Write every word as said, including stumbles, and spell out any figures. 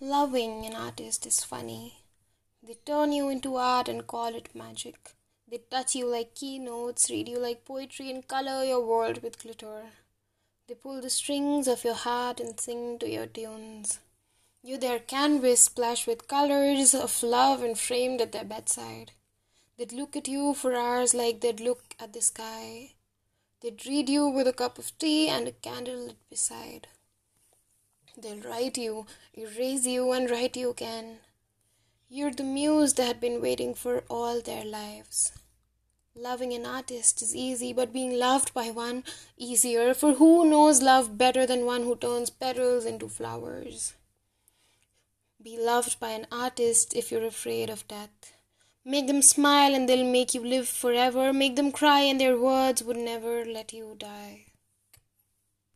Loving an artist is funny. They turn you into art and call it magic. They touch you like keynotes, read you like poetry, and color your world with glitter. They pull the strings of your heart and sing to your tunes. You their canvas splashed with colors of love and framed at their bedside. They'd look at you for hours like they'd look at the sky. They'd read you with a cup of tea and a candle lit beside. They'll write you, erase you, and write you again. You're the muse they had been waiting for all their lives. Loving an artist is easy, but being loved by one easier, for who knows love better than one who turns petals into flowers? Be loved by an artist if you're afraid of death. Make them smile and they'll make you live forever. Make them cry and their words would never let you die.